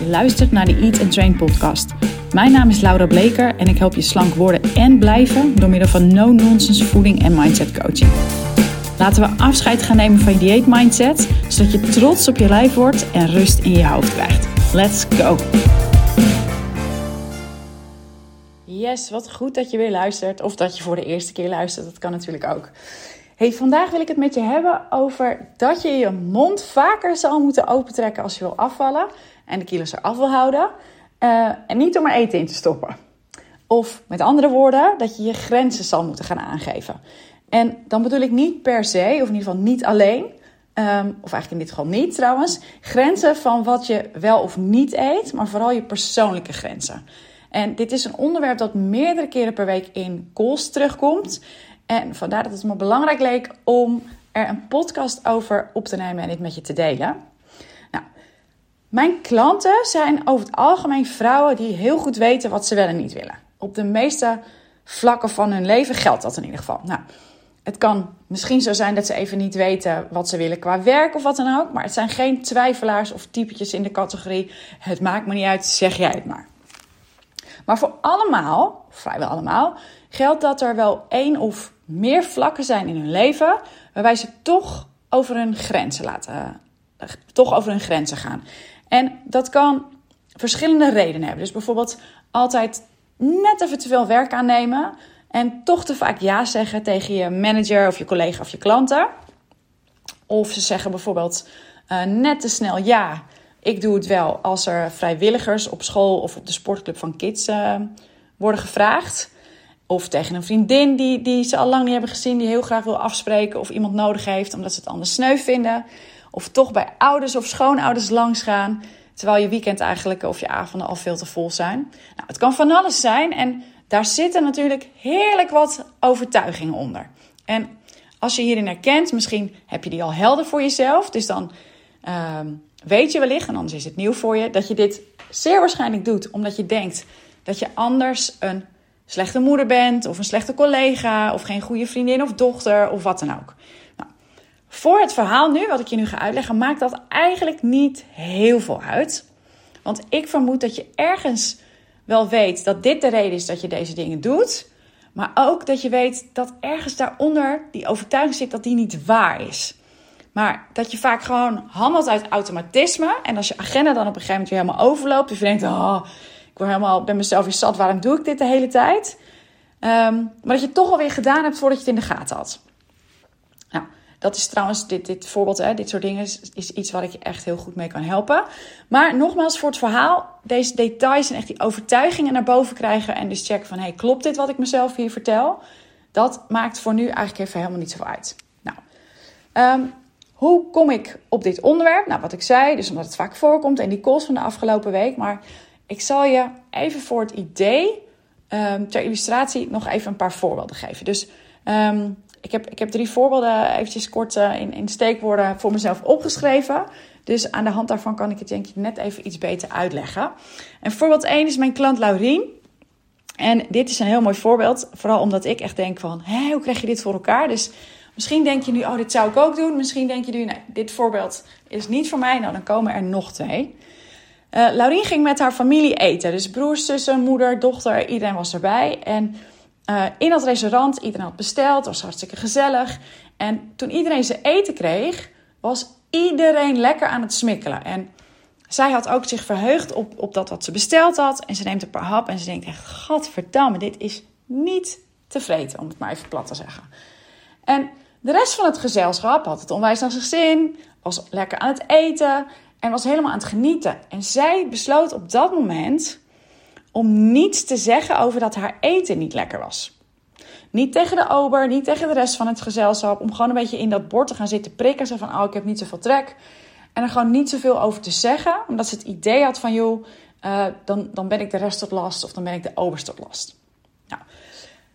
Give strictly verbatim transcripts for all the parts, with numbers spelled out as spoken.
je luistert naar de Eat and Train podcast. Mijn naam is Laura Bleker en ik help je slank worden en blijven door middel van no-nonsense voeding en mindset coaching. Laten we afscheid gaan nemen van je dieetmindset, zodat je trots op je lijf wordt en rust in je hoofd krijgt. Let's go! Yes, wat goed dat je weer luistert of dat je voor de eerste keer luistert, dat kan natuurlijk ook. Hey, vandaag wil ik het met je hebben over dat je je mond vaker zal moeten opentrekken als je wil afvallen en de kilo's eraf wil houden. Uh, en niet om er eten in te stoppen. Of met andere woorden, dat je je grenzen zal moeten gaan aangeven. En dan bedoel ik niet per se, of in ieder geval niet alleen, um, of eigenlijk in dit geval niet trouwens, grenzen van wat je wel of niet eet, maar vooral je persoonlijke grenzen. En dit is een onderwerp dat meerdere keren per week in calls terugkomt. En vandaar dat het me belangrijk leek om er een podcast over op te nemen en dit met je te delen. Nou, mijn klanten zijn over het algemeen vrouwen die heel goed weten wat ze wel en niet willen. Op de meeste vlakken van hun leven geldt dat in ieder geval. Nou, het kan misschien zo zijn dat ze even niet weten wat ze willen qua werk of wat dan ook. Maar het zijn geen twijfelaars of typetjes in de categorie. Het maakt me niet uit, zeg jij het maar. Maar voor allemaal, vrijwel allemaal, geldt dat er wel één of meer vlakken zijn in hun leven waarbij ze toch over hun grenzen laten, toch over hun grenzen gaan. En dat kan verschillende redenen hebben. Dus bijvoorbeeld altijd net even te veel werk aannemen en toch te vaak ja zeggen tegen je manager of je collega of je klanten. Of ze zeggen bijvoorbeeld uh, net te snel ja. Ik doe het wel als er vrijwilligers op school of op de sportclub van kids uh, worden gevraagd. Of tegen een vriendin die, die ze al lang niet hebben gezien, die heel graag wil afspreken of iemand nodig heeft omdat ze het anders sneu vinden. Of toch bij ouders of schoonouders langs gaan, terwijl je weekend eigenlijk of je avonden al veel te vol zijn. Nou, het kan van alles zijn en daar zitten natuurlijk heerlijk wat overtuigingen onder. En als je hierin herkent, misschien heb je die al helder voor jezelf, dus dan... Uh, Weet je wellicht, en anders is het nieuw voor je, dat je dit zeer waarschijnlijk doet omdat je denkt dat je anders een slechte moeder bent of een slechte collega of geen goede vriendin of dochter of wat dan ook. Nou, voor het verhaal nu, wat ik je nu ga uitleggen, maakt dat eigenlijk niet heel veel uit. Want ik vermoed dat je ergens wel weet dat dit de reden is dat je deze dingen doet, maar ook dat je weet dat ergens daaronder die overtuiging zit dat die niet waar is. Maar dat je vaak gewoon handelt uit automatisme. En als je agenda dan op een gegeven moment weer helemaal overloopt. Of je denkt, oh, ik word helemaal, ben mezelf weer zat. Waarom doe ik dit de hele tijd? Um, maar dat je het toch alweer gedaan hebt voordat je het in de gaten had. Nou, dat is trouwens dit, dit voorbeeld. Hè, dit soort dingen is, is iets waar ik je echt heel goed mee kan helpen. Maar nogmaals, voor het verhaal. Deze details en echt die overtuigingen naar boven krijgen. En dus checken van, hey, klopt dit wat ik mezelf hier vertel? Dat maakt voor nu eigenlijk even helemaal niet zoveel uit. Nou, um, hoe kom ik op dit onderwerp? Nou, wat ik zei, dus omdat het vaak voorkomt en die calls van de afgelopen week. Maar ik zal je even voor het idee, um, ter illustratie, nog even een paar voorbeelden geven. Dus um, ik, heb, ik heb drie voorbeelden eventjes kort uh, in, in steekwoorden voor mezelf opgeschreven. Dus aan de hand daarvan kan ik het denk ik net even iets beter uitleggen. En voorbeeld één is mijn klant Laurien. En dit is een heel mooi voorbeeld. Vooral omdat ik echt denk van, hé, hoe krijg je dit voor elkaar? Dus... Misschien denk je nu, oh, dit zou ik ook doen. Misschien denk je nu, nee, dit voorbeeld is niet voor mij. Nou, dan komen er nog twee. Uh, Laurien ging met haar familie eten. Dus broers, zussen, moeder, dochter, iedereen was erbij. En uh, in dat restaurant, iedereen had besteld. Het was hartstikke gezellig. En toen iedereen zijn eten kreeg, was iedereen lekker aan het smikkelen. En zij had ook zich verheugd op, op dat wat ze besteld had. En ze neemt een paar hap en ze denkt echt, godverdamme, dit is niet te vreten. Om het maar even plat te zeggen. En... De rest van het gezelschap had het onwijs naar zijn zin, was lekker aan het eten en was helemaal aan het genieten. En zij besloot op dat moment om niets te zeggen over dat haar eten niet lekker was. Niet tegen de ober, niet tegen de rest van het gezelschap, om gewoon een beetje in dat bord te gaan zitten prikken. Ze van, oh, ik heb niet zoveel trek. En er gewoon niet zoveel over te zeggen, omdat ze het idee had van, joh, uh, dan, dan ben ik de rest tot last of dan ben ik de oberst tot last. Nou...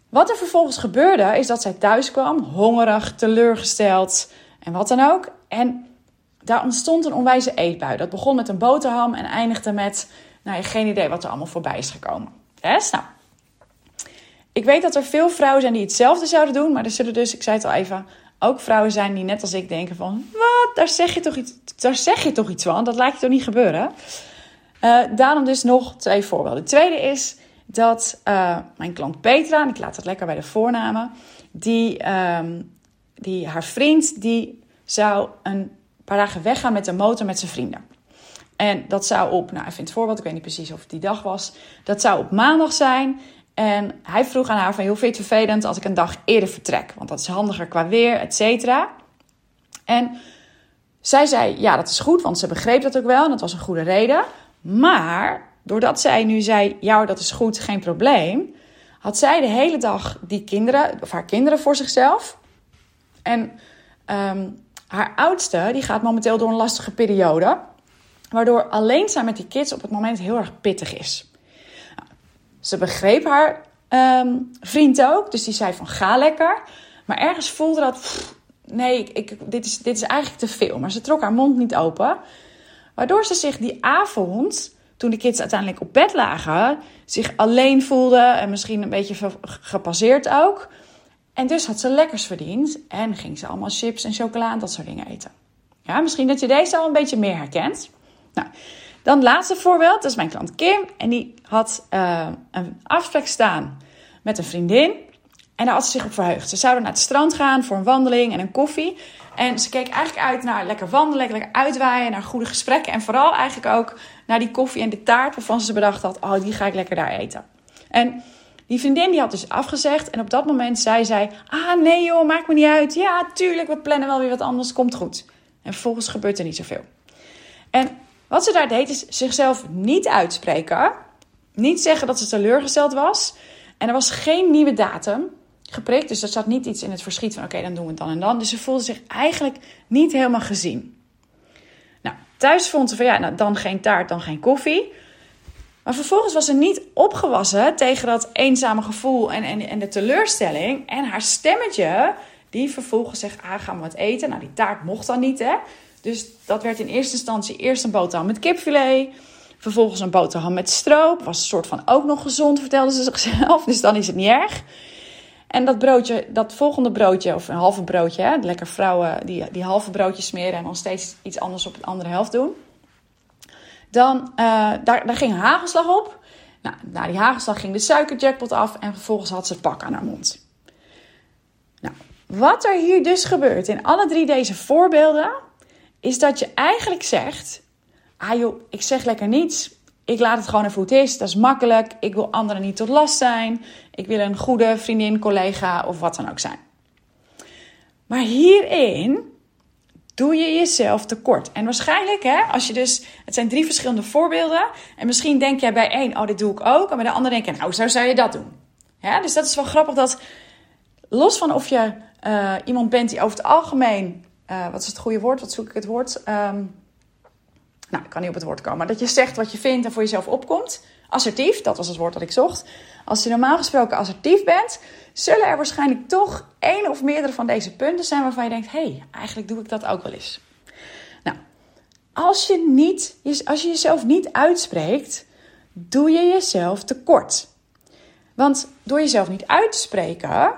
Wat er vervolgens gebeurde, is dat zij thuis kwam, hongerig, teleurgesteld en wat dan ook. En daar ontstond een onwijze eetbui. Dat begon met een boterham en eindigde met, nou, geen idee wat er allemaal voorbij is gekomen. Yes? Nou, ik weet dat er veel vrouwen zijn die hetzelfde zouden doen, maar er zullen dus, ik zei het al even, ook vrouwen zijn die net als ik denken van, wat, daar zeg je toch iets, daar zeg je toch iets van, dat laat je toch niet gebeuren. Uh, daarom dus nog twee voorbeelden. Het tweede is dat uh, mijn klant Petra, en ik laat het lekker bij de voornamen, die, um, die haar vriend die zou een paar dagen weggaan met de motor met zijn vrienden. En dat zou op, nou even in het voorbeeld, ik weet niet precies of het die dag was, dat zou op maandag zijn. En hij vroeg aan haar van, joh, vind je het vervelend als ik een dag eerder vertrek? Want dat is handiger qua weer, et cetera. En zij zei, ja, dat is goed, want ze begreep dat ook wel en dat was een goede reden. Maar doordat zij nu zei, ja, dat is goed, geen probleem, had zij de hele dag die kinderen, of haar kinderen voor zichzelf. En um, haar oudste, die gaat momenteel door een lastige periode, waardoor alleen zijn met die kids op het moment heel erg pittig is. Nou, ze begreep haar um, vriend ook, dus die zei van, ga lekker. Maar ergens voelde dat, pff, nee, ik, dit, is, dit is eigenlijk te veel. Maar ze trok haar mond niet open, waardoor ze zich die avond, toen de kids uiteindelijk op bed lagen, zich alleen voelde en misschien een beetje gepasseerd ook. En dus had ze lekkers verdiend en ging ze allemaal chips en chocola en dat soort dingen eten. Ja, misschien dat je deze al een beetje meer herkent. Nou, dan het laatste voorbeeld, dat is mijn klant Kim. En die had uh, een afspraak staan met een vriendin. En daar had ze zich op verheugd. Ze zouden naar het strand gaan voor een wandeling en een koffie. En ze keek eigenlijk uit naar lekker wandelen, lekker uitwaaien, naar goede gesprekken. En vooral eigenlijk ook naar die koffie en de taart waarvan ze bedacht had, oh, die ga ik lekker daar eten. En die vriendin die had dus afgezegd. En op dat moment zei zij, ah nee joh, maakt me niet uit. Ja, tuurlijk, we plannen wel weer wat anders, komt goed. En vervolgens gebeurt er niet zoveel. En wat ze daar deed is zichzelf niet uitspreken. Niet zeggen dat ze teleurgesteld was. En er was geen nieuwe datum geprikt. Dus er zat niet iets in het verschiet van oké, okay, dan doen we het dan en dan. Dus ze voelde zich eigenlijk niet helemaal gezien. Nou, thuis vond ze van ja, nou, dan geen taart, dan geen koffie. Maar vervolgens was ze niet opgewassen tegen dat eenzame gevoel en, en, en de teleurstelling. En haar stemmetje, die vervolgens zegt, ah, gaan we wat eten. Nou, die taart mocht dan niet, hè. Dus dat werd in eerste instantie eerst een boterham met kipfilet. Vervolgens een boterham met stroop. Was een soort van ook nog gezond, vertelde ze zichzelf. Dus dan is het niet erg. En dat broodje, dat volgende broodje, of een halve broodje. Hè, lekker vrouwen die, die halve broodjes smeren en dan steeds iets anders op de andere helft doen. Dan, uh, daar, daar ging hagelslag op. Nou, na die hagelslag ging de suikerjackpot af. En vervolgens had ze het pak aan haar mond. Nou, wat er hier dus gebeurt in alle drie deze voorbeelden, is dat je eigenlijk zegt, ah joh, ik zeg lekker niets. Ik laat het gewoon even hoe het is. Dat is makkelijk. Ik wil anderen niet tot last zijn. Ik wil een goede vriendin, collega of wat dan ook zijn. Maar hierin doe je jezelf tekort. En waarschijnlijk, hè, als je dus, het zijn drie verschillende voorbeelden. En misschien denk jij bij één, oh dit doe ik ook. En bij de ander denk je, nou zo zou je dat doen. Ja, dus dat is wel grappig dat, los van of je uh, iemand bent die over het algemeen, Uh, wat is het goede woord? Wat zoek ik het woord? Um, nou, ik kan niet op het woord komen. Dat je zegt wat je vindt en voor jezelf opkomt. Assertief, dat was het woord dat ik zocht. Als je normaal gesproken assertief bent, zullen er waarschijnlijk toch één of meerdere van deze punten zijn waarvan je denkt, hé, hey, eigenlijk doe ik dat ook wel eens. Nou, als je, niet, als je jezelf niet uitspreekt, doe je jezelf tekort. Want door jezelf niet uit te spreken,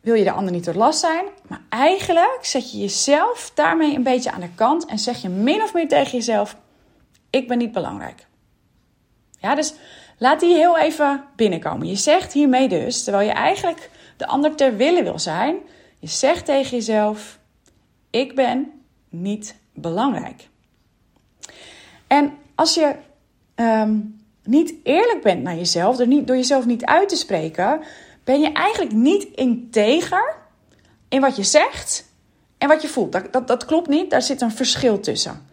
wil je de ander niet tot last zijn? Maar eigenlijk zet je jezelf daarmee een beetje aan de kant en zeg je min of meer tegen jezelf, ik ben niet belangrijk. Ja, dus laat die heel even binnenkomen. Je zegt hiermee dus, terwijl je eigenlijk de ander ter wille wil zijn, je zegt tegen jezelf, ik ben niet belangrijk. En als je um, niet eerlijk bent naar jezelf, door, niet, door jezelf niet uit te spreken, ben je eigenlijk niet integer in wat je zegt en wat je voelt. Dat, dat, dat klopt niet, daar zit een verschil tussen.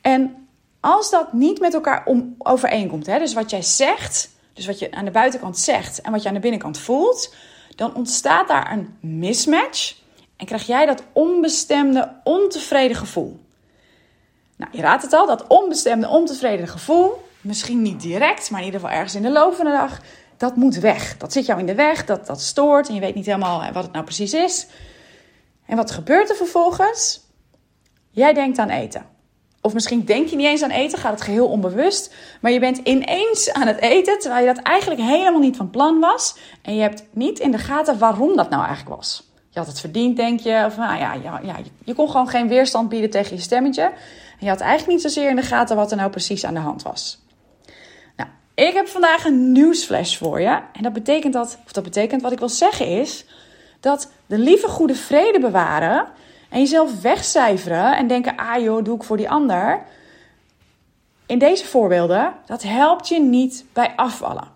En als dat niet met elkaar om, overeenkomt, hè, dus wat jij zegt, dus wat je aan de buitenkant zegt en wat je aan de binnenkant voelt, dan ontstaat daar een mismatch en krijg jij dat onbestemde, ontevreden gevoel. Nou, je raadt het al, dat onbestemde, ontevreden gevoel, misschien niet direct, maar in ieder geval ergens in de loop van de dag, dat moet weg. Dat zit jou in de weg, dat, dat stoort en je weet niet helemaal wat het nou precies is. En wat gebeurt er vervolgens? Jij denkt aan eten. Of misschien denk je niet eens aan eten, gaat het geheel onbewust. Maar je bent ineens aan het eten, terwijl je dat eigenlijk helemaal niet van plan was. En je hebt niet in de gaten waarom dat nou eigenlijk was. Je had het verdiend, denk je. Of nou ja, ja, ja je kon gewoon geen weerstand bieden tegen je stemmetje. Je had eigenlijk niet zozeer in de gaten wat er nou precies aan de hand was. Nou, ik heb vandaag een nieuwsflash voor je. En dat betekent dat, of dat betekent wat ik wil zeggen is, dat de lieve goede vrede bewaren en jezelf wegcijferen en denken, ah joh, doe ik voor die ander. In deze voorbeelden, dat helpt je niet bij afvallen.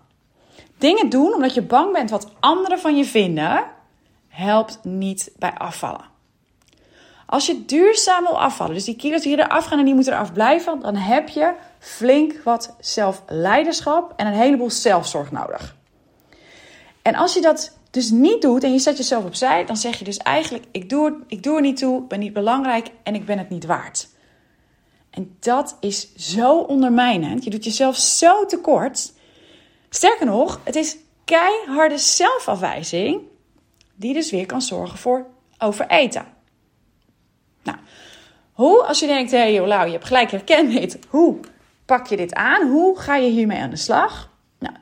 Dingen doen omdat je bang bent wat anderen van je vinden, helpt niet bij afvallen. Als je duurzaam wil afvallen, dus die kilo's die eraf gaan en die moeten eraf blijven, dan heb je flink wat zelfleiderschap en een heleboel zelfzorg nodig. En als je dat dus niet doet en je zet jezelf opzij, dan zeg je dus eigenlijk, ik doe, het, ik doe er niet toe, ben niet belangrijk en ik ben het niet waard. En dat is zo ondermijnend. Je doet jezelf zo tekort. Sterker nog, het is keiharde zelfafwijzing die dus weer kan zorgen voor overeten. Nou, hoe, als je denkt, hé hey, joh, Lau, je hebt gelijk herkend dit. Hoe pak je dit aan? Hoe ga je hiermee aan de slag? Nou,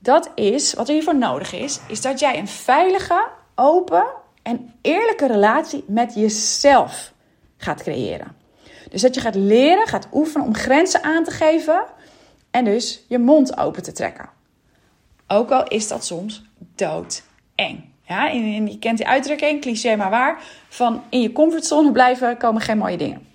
dat is, wat er hiervoor nodig is, is dat jij een veilige, open en eerlijke relatie met jezelf gaat creëren. Dus dat je gaat leren, gaat oefenen om grenzen aan te geven en dus je mond open te trekken. Ook al is dat soms doodeng. Ja, en, en je kent die uitdrukking, cliché maar waar, van in je comfortzone blijven komen geen mooie dingen.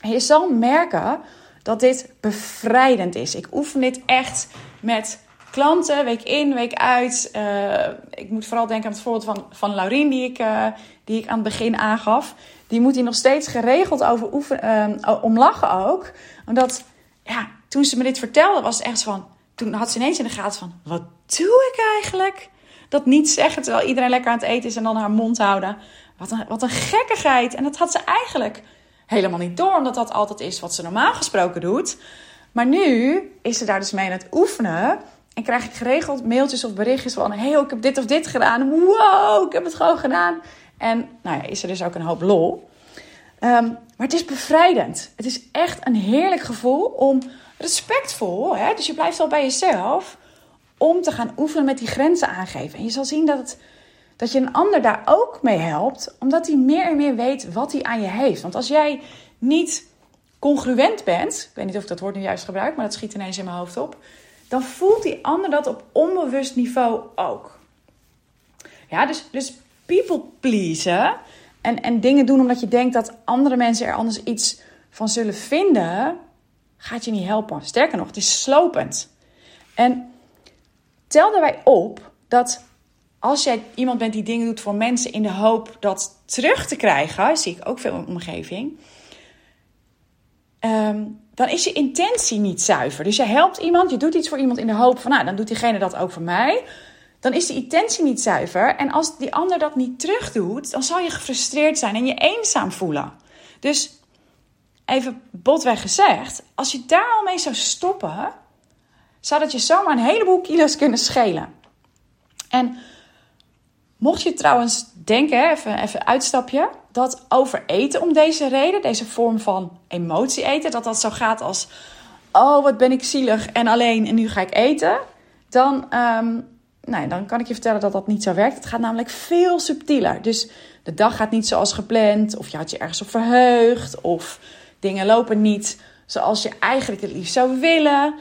En je zal merken dat dit bevrijdend is. Ik oefen dit echt met klanten, week in, week uit. Uh, ik moet vooral denken aan het voorbeeld van, van Laurien die ik, uh, die ik aan het begin aangaf. Die moet hier nog steeds geregeld over oefenen, uh, om lachen ook. Omdat, ja, toen ze me dit vertelde, was het echt van, toen had ze ineens in de gaten van, wat doe ik eigenlijk? Dat niet zeggen terwijl iedereen lekker aan het eten is en dan haar mond houden. Wat een, wat een gekkigheid. En dat had ze eigenlijk helemaal niet door. Omdat dat altijd is wat ze normaal gesproken doet. Maar nu is ze daar dus mee aan het oefenen. En krijg ik geregeld mailtjes of berichtjes van, hey, ik heb dit of dit gedaan. Wow, ik heb het gewoon gedaan. En nou ja, is er dus ook een hoop lol. Um, maar het is bevrijdend. Het is echt een heerlijk gevoel om respectvol, hè, dus je blijft al bij jezelf, om te gaan oefenen met die grenzen aangeven. En je zal zien dat, het, dat je een ander daar ook mee helpt, omdat hij meer en meer weet wat hij aan je heeft. Want als jij niet congruent bent, ik weet niet of ik dat woord nu juist gebruik, maar dat schiet ineens in mijn hoofd op, dan voelt die ander dat op onbewust niveau ook. Ja, dus, dus people pleasen en, en dingen doen omdat je denkt dat andere mensen er anders iets van zullen vinden, gaat je niet helpen. Sterker nog, het is slopend. En stel daarbij op dat als jij iemand bent die dingen doet voor mensen in de hoop dat terug te krijgen, zie ik ook veel in mijn omgeving, um, dan is je intentie niet zuiver. Dus je helpt iemand, je doet iets voor iemand in de hoop van, nou, dan doet diegene dat ook voor mij. Dan is die intentie niet zuiver. En als die ander dat niet terug doet, dan zal je gefrustreerd zijn en je eenzaam voelen. Dus even botweg gezegd, als je daar al mee zou stoppen, zou dat je zomaar een heleboel kilo's kunnen schelen. En mocht je trouwens denken, even, even uitstapje, dat overeten om deze reden, deze vorm van emotie eten, dat dat zo gaat als, oh, wat ben ik zielig en alleen en nu ga ik eten, dan, um, nou, dan kan ik je vertellen dat dat niet zo werkt. Het gaat namelijk veel subtieler. Dus de dag gaat niet zoals gepland, of je had je ergens op verheugd, of dingen lopen niet zoals je eigenlijk het liefst zou willen.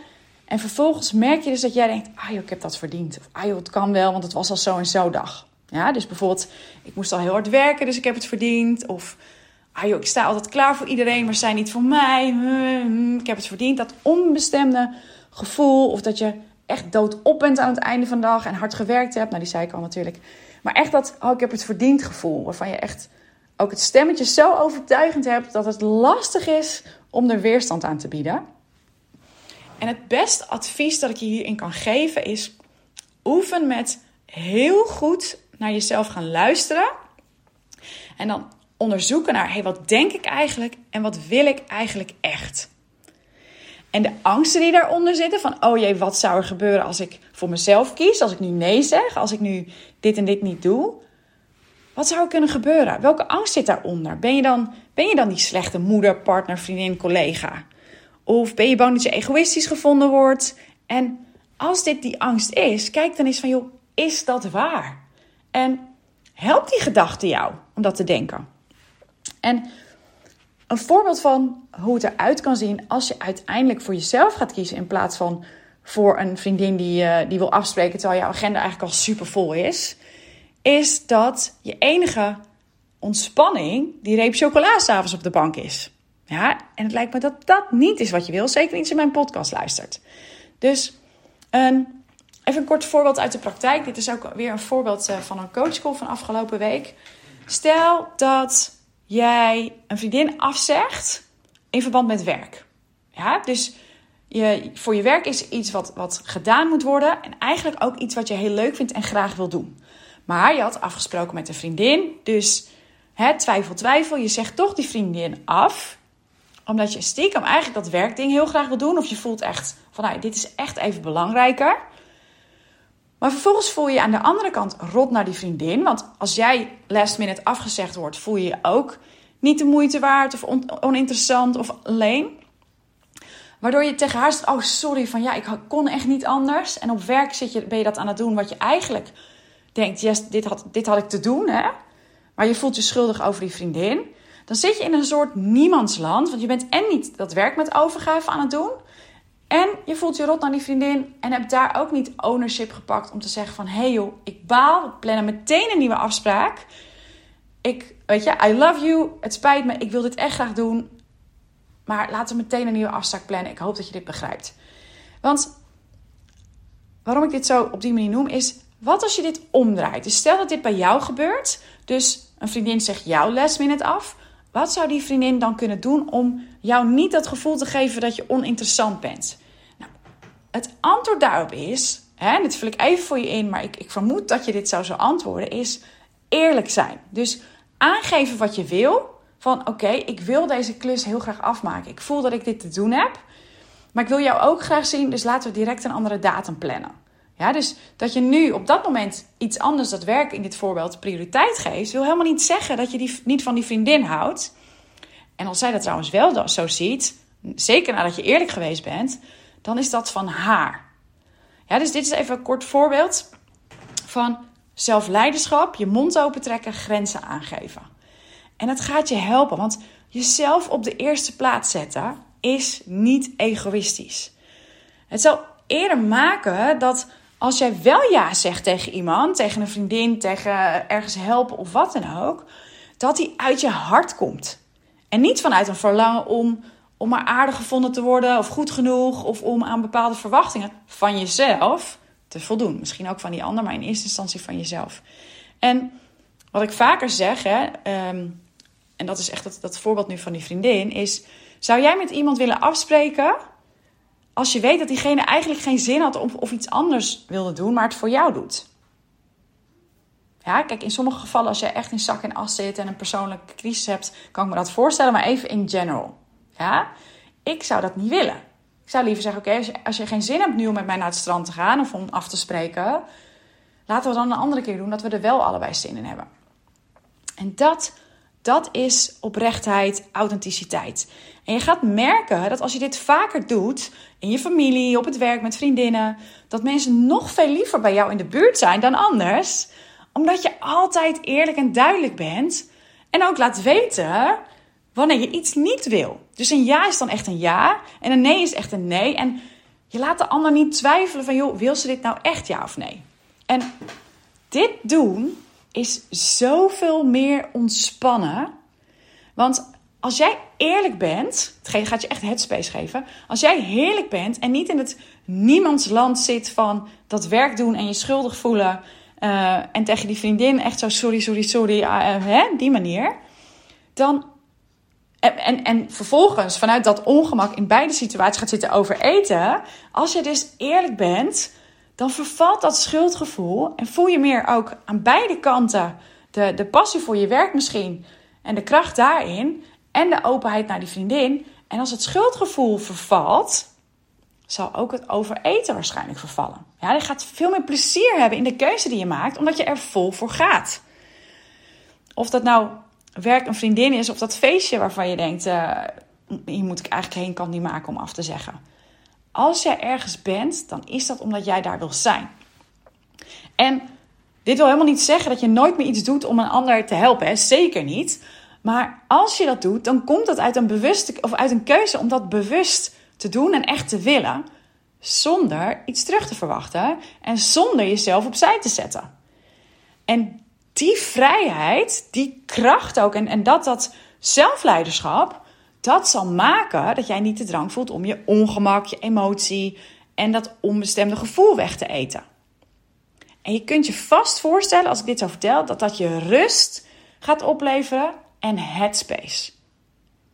En vervolgens merk je dus dat jij denkt, ah joh, ik heb dat verdiend. Of ah joh, het kan wel, want het was al zo en zo dag. Ja, dus bijvoorbeeld, ik moest al heel hard werken, dus ik heb het verdiend. Of ah joh, ik sta altijd klaar voor iedereen, maar zijn niet voor mij. Ik heb het verdiend. Dat onbestemde gevoel of dat je echt doodop bent aan het einde van de dag en hard gewerkt hebt. Nou, die zei ik al natuurlijk. Maar echt dat, oh, ik heb het verdiend gevoel. Waarvan je echt ook het stemmetje zo overtuigend hebt dat het lastig is om er weerstand aan te bieden. En het beste advies dat ik je hierin kan geven is, oefen met heel goed naar jezelf gaan luisteren. En dan onderzoeken naar, hey, wat denk ik eigenlijk en wat wil ik eigenlijk echt? En de angsten die daaronder zitten van, oh jee, wat zou er gebeuren als ik voor mezelf kies? Als ik nu nee zeg, als ik nu dit en dit niet doe? Wat zou er kunnen gebeuren? Welke angst zit daaronder? Ben je dan, ben je dan die slechte moeder, partner, vriendin, collega? Of ben je bang dat je egoïstisch gevonden wordt? En als dit die angst is, kijk dan eens van, joh, is dat waar? En helpt die gedachte jou om dat te denken? En Een voorbeeld van hoe het eruit kan zien als je uiteindelijk voor jezelf gaat kiezen in plaats van voor een vriendin die, uh, die wil afspreken terwijl jouw agenda eigenlijk al super vol is, is dat je enige ontspanning die reep chocola 's avonds op de bank is. Ja, en het lijkt me dat dat niet is wat je wil, zeker niet als je mijn podcast luistert. Dus een, even een kort voorbeeld uit de praktijk. Dit is ook weer een voorbeeld van een coachcall van afgelopen week. Stel dat jij een vriendin afzegt in verband met werk. Ja, dus je, voor je werk is iets wat, wat gedaan moet worden en eigenlijk ook iets wat je heel leuk vindt en graag wil doen. Maar je had afgesproken met een vriendin, dus hè, twijfel, twijfel, je zegt toch die vriendin af, omdat je stiekem eigenlijk dat werkding heel graag wil doen. Of je voelt echt van, nou, dit is echt even belangrijker. Maar vervolgens voel je je aan de andere kant rot naar die vriendin. Want als jij last minute afgezegd wordt, voel je je ook niet de moeite waard of on- oninteressant of alleen. Waardoor je tegen haar zegt, oh sorry, van ja, ik kon echt niet anders. En op werk zit je, ben je dat aan het doen wat je eigenlijk denkt, yes, dit had, dit had ik te doen, hè. Maar je voelt je schuldig over die vriendin. Dan zit je in een soort niemandsland. Want je bent en niet dat werk met overgave aan het doen. En je voelt je rot naar die vriendin. En hebt daar ook niet ownership gepakt om te zeggen van, hé hey joh, ik baal. We plannen meteen een nieuwe afspraak. Ik, weet je, I love you. Het spijt me. Ik wil dit echt graag doen. Maar laten we meteen een nieuwe afspraak plannen. Ik hoop dat je dit begrijpt. Want waarom ik dit zo op die manier noem is, wat als je dit omdraait? Dus stel dat dit bij jou gebeurt. Dus een vriendin zegt jouw last minute af. Wat zou die vriendin dan kunnen doen om jou niet dat gevoel te geven dat je oninteressant bent? Nou, het antwoord daarop is, hè, dit vul ik even voor je in, maar ik, ik vermoed dat je dit zou zo antwoorden, is eerlijk zijn. Dus aangeven wat je wil, van oké, okay, ik wil deze klus heel graag afmaken. Ik voel dat ik dit te doen heb, maar ik wil jou ook graag zien, dus laten we direct een andere datum plannen. Ja, dus dat je nu op dat moment iets anders, dat werk in dit voorbeeld, prioriteit geeft, wil helemaal niet zeggen dat je die, niet van die vriendin houdt. En als zij dat trouwens wel zo ziet, zeker nadat je eerlijk geweest bent, dan is dat van haar. Ja, dus dit is even een kort voorbeeld van zelfleiderschap, je mond open trekken, grenzen aangeven. En dat gaat je helpen, want jezelf op de eerste plaats zetten is niet egoïstisch. Het zal eerder maken dat als jij wel ja zegt tegen iemand, tegen een vriendin, tegen ergens helpen of wat dan ook, dat die uit je hart komt. En niet vanuit een verlangen om, om maar aardig gevonden te worden of goed genoeg of om aan bepaalde verwachtingen van jezelf te voldoen. Misschien ook van die ander, maar in eerste instantie van jezelf. En wat ik vaker zeg, hè, um, en dat is echt dat, dat voorbeeld nu van die vriendin, is, zou jij met iemand willen afspreken als je weet dat diegene eigenlijk geen zin had om, of iets anders wilde doen, maar het voor jou doet? Ja, kijk, in sommige gevallen als je echt in zak en as zit en een persoonlijke crisis hebt, kan ik me dat voorstellen, maar even in general. Ja, ik zou dat niet willen. Ik zou liever zeggen, oké, okay, als, als je geen zin hebt nu om met mij naar het strand te gaan of om af te spreken, laten we dan een andere keer doen dat we er wel allebei zin in hebben. En dat, dat is oprechtheid, authenticiteit. En je gaat merken dat als je dit vaker doet, in je familie, op het werk, met vriendinnen, dat mensen nog veel liever bij jou in de buurt zijn dan anders, omdat je altijd eerlijk en duidelijk bent en ook laat weten wanneer je iets niet wil. Dus een ja is dan echt een ja en een nee is echt een nee. En je laat de ander niet twijfelen van, joh, wil ze dit nou echt ja of nee? En dit doen is zoveel meer ontspannen, want als jij eerlijk bent, het gaat je echt headspace geven. Als jij heerlijk bent en niet in het niemandsland zit van dat werk doen en je schuldig voelen. Uh, en tegen die vriendin echt zo sorry, sorry, sorry, uh, uh, hè, die manier. Dan, en, en, en vervolgens vanuit dat ongemak in beide situaties gaat zitten overeten. Als je dus eerlijk bent, dan vervalt dat schuldgevoel. En voel je meer ook aan beide kanten de, de passie voor je werk misschien. En de kracht daarin. En de openheid naar die vriendin. En als het schuldgevoel vervalt, zal ook het overeten waarschijnlijk vervallen. Ja, je gaat veel meer plezier hebben in de keuze die je maakt, omdat je er vol voor gaat. Of dat nou werk een vriendin is, of dat feestje waarvan je denkt, Uh, hier moet ik eigenlijk heen, kan niet maken om af te zeggen. Als jij ergens bent, dan is dat omdat jij daar wil zijn. En dit wil helemaal niet zeggen dat je nooit meer iets doet om een ander te helpen. Hè? Zeker niet. Maar als je dat doet, dan komt dat uit een, bewuste, of uit een keuze om dat bewust te doen en echt te willen. Zonder iets terug te verwachten en zonder jezelf opzij te zetten. En die vrijheid, die kracht ook en, en dat, dat zelfleiderschap, dat zal maken dat jij niet de drang voelt om je ongemak, je emotie en dat onbestemde gevoel weg te eten. En je kunt je vast voorstellen, als ik dit zo vertel, dat dat je rust gaat opleveren en headspace.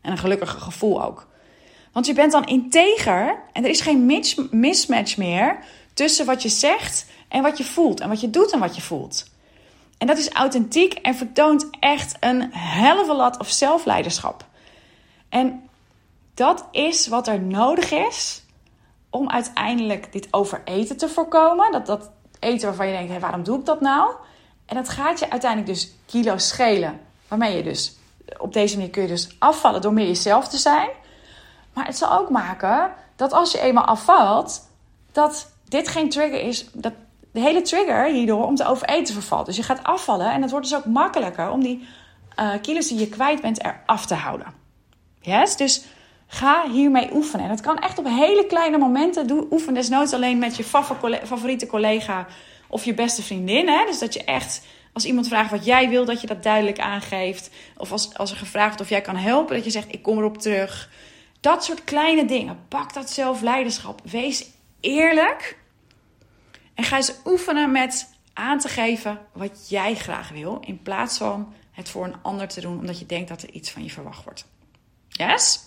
En een gelukkiger gevoel ook. Want je bent dan integer en er is geen mismatch meer tussen wat je zegt en wat je voelt. En wat je doet en wat je voelt. En dat is authentiek en vertoont echt een helvelat of zelfleiderschap. En dat is wat er nodig is om uiteindelijk dit overeten te voorkomen. Dat, dat eten waarvan je denkt, hé, waarom doe ik dat nou? En dat gaat je uiteindelijk dus kilo's schelen. Waarmee je dus, op deze manier kun je dus afvallen door meer jezelf te zijn. Maar het zal ook maken dat als je eenmaal afvalt, dat dit geen trigger is. Dat de hele trigger hierdoor om te overeten vervalt. Dus je gaat afvallen en het wordt dus ook makkelijker om die uh, kilo's die je kwijt bent eraf te houden. Yes? Dus ga hiermee oefenen. En dat kan echt op hele kleine momenten. Doe, oefen desnoods alleen met je favoriete collega of je beste vriendin. Hè? Dus dat je echt, als iemand vraagt wat jij wil, dat je dat duidelijk aangeeft. Of als, als er gevraagd of jij kan helpen, dat je zegt ik kom erop terug. Dat soort kleine dingen. Pak dat zelfleiderschap. Wees eerlijk. En ga eens oefenen met aan te geven wat jij graag wil. In plaats van het voor een ander te doen. Omdat je denkt dat er iets van je verwacht wordt. Yes?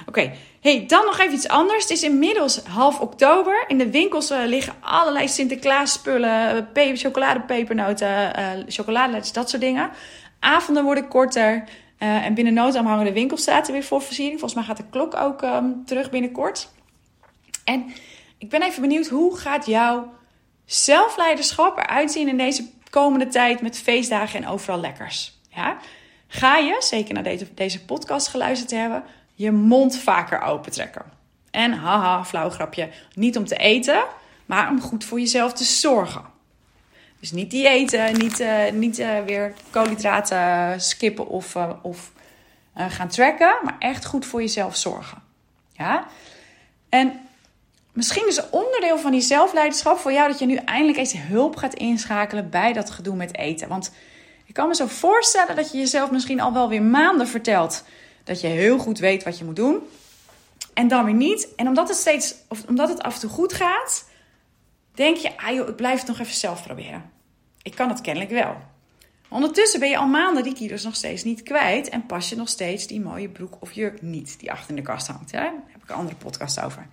Oké. Okay. Hey, dan nog even iets anders. Het is inmiddels half oktober. In de winkels uh, liggen allerlei Sinterklaas spullen. Pe- chocoladepepernoten. Uh, chocoladeletters. Dat soort dingen. Avonden worden korter. Uh, en binnen nood aan hangen de winkels staat er weer voor versiering. Volgens mij gaat de klok ook um, terug binnenkort. En ik ben even benieuwd, hoe gaat jouw zelfleiderschap eruit zien in deze komende tijd met feestdagen en overal lekkers? Ja? Ga je, zeker na de, deze podcast geluisterd te hebben, je mond vaker opentrekken? En haha, flauw grapje, niet om te eten, maar om goed voor jezelf te zorgen. Dus niet diëten, niet, uh, niet uh, weer koolhydraten skippen of, uh, of uh, gaan tracken. Maar echt goed voor jezelf zorgen. Ja? En misschien is een onderdeel van die zelfleiderschap voor jou dat je nu eindelijk eens hulp gaat inschakelen bij dat gedoe met eten. Want ik kan me zo voorstellen dat je jezelf misschien al wel weer maanden vertelt dat je heel goed weet wat je moet doen. En dan weer niet. En omdat het, steeds, of omdat het af en toe goed gaat, denk je, ah joh, ik blijf het nog even zelf proberen. Ik kan het kennelijk wel. Ondertussen ben je al maanden die kilo's nog steeds niet kwijt. En pas je nog steeds die mooie broek of jurk niet die achter in de kast hangt. Ja, daar heb ik een andere podcast over.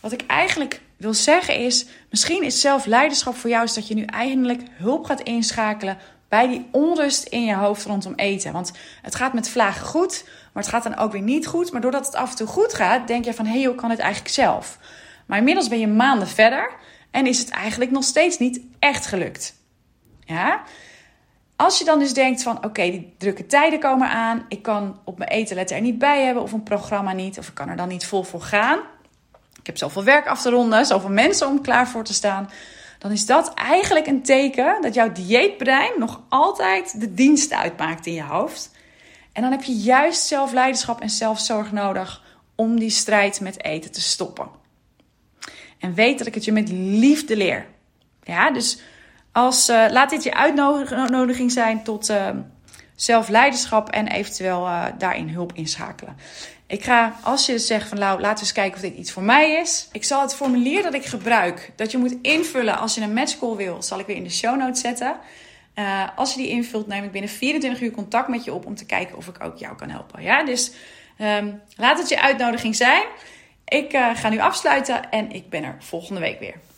Wat ik eigenlijk wil zeggen is, misschien is zelfleiderschap voor jou is dat je nu eindelijk hulp gaat inschakelen bij die onrust in je hoofd rondom eten. Want het gaat met vlagen goed, maar het gaat dan ook weer niet goed. Maar doordat het af en toe goed gaat, denk je van, hé, hey, hoe kan het eigenlijk zelf? Maar inmiddels ben je maanden verder en is het eigenlijk nog steeds niet echt gelukt. Ja? Als je dan dus denkt van, oké, okay, die drukke tijden komen aan. Ik kan op mijn eten letten er niet bij hebben of een programma niet. Of ik kan er dan niet vol voor gaan. Ik heb zoveel werk af te ronden, zoveel mensen om klaar voor te staan. Dan is dat eigenlijk een teken dat jouw dieetbrein nog altijd de dienst uitmaakt in je hoofd. En dan heb je juist zelfleiderschap en zelfzorg nodig om die strijd met eten te stoppen. En weet dat ik het je met liefde leer. Ja, dus als, uh, laat dit je uitnodiging zijn tot uh, zelfleiderschap en eventueel uh, daarin hulp inschakelen. Ik ga, als je zegt van nou, laten we eens kijken of dit iets voor mij is. Ik zal het formulier dat ik gebruik, dat je moet invullen als je een matchcall wil, zal ik weer in de show notes zetten. Uh, als je die invult, neem ik binnen vierentwintig uur contact met je op om te kijken of ik ook jou kan helpen. Ja, dus um, laat het je uitnodiging zijn. Ik uh, ga nu afsluiten en ik ben er volgende week weer.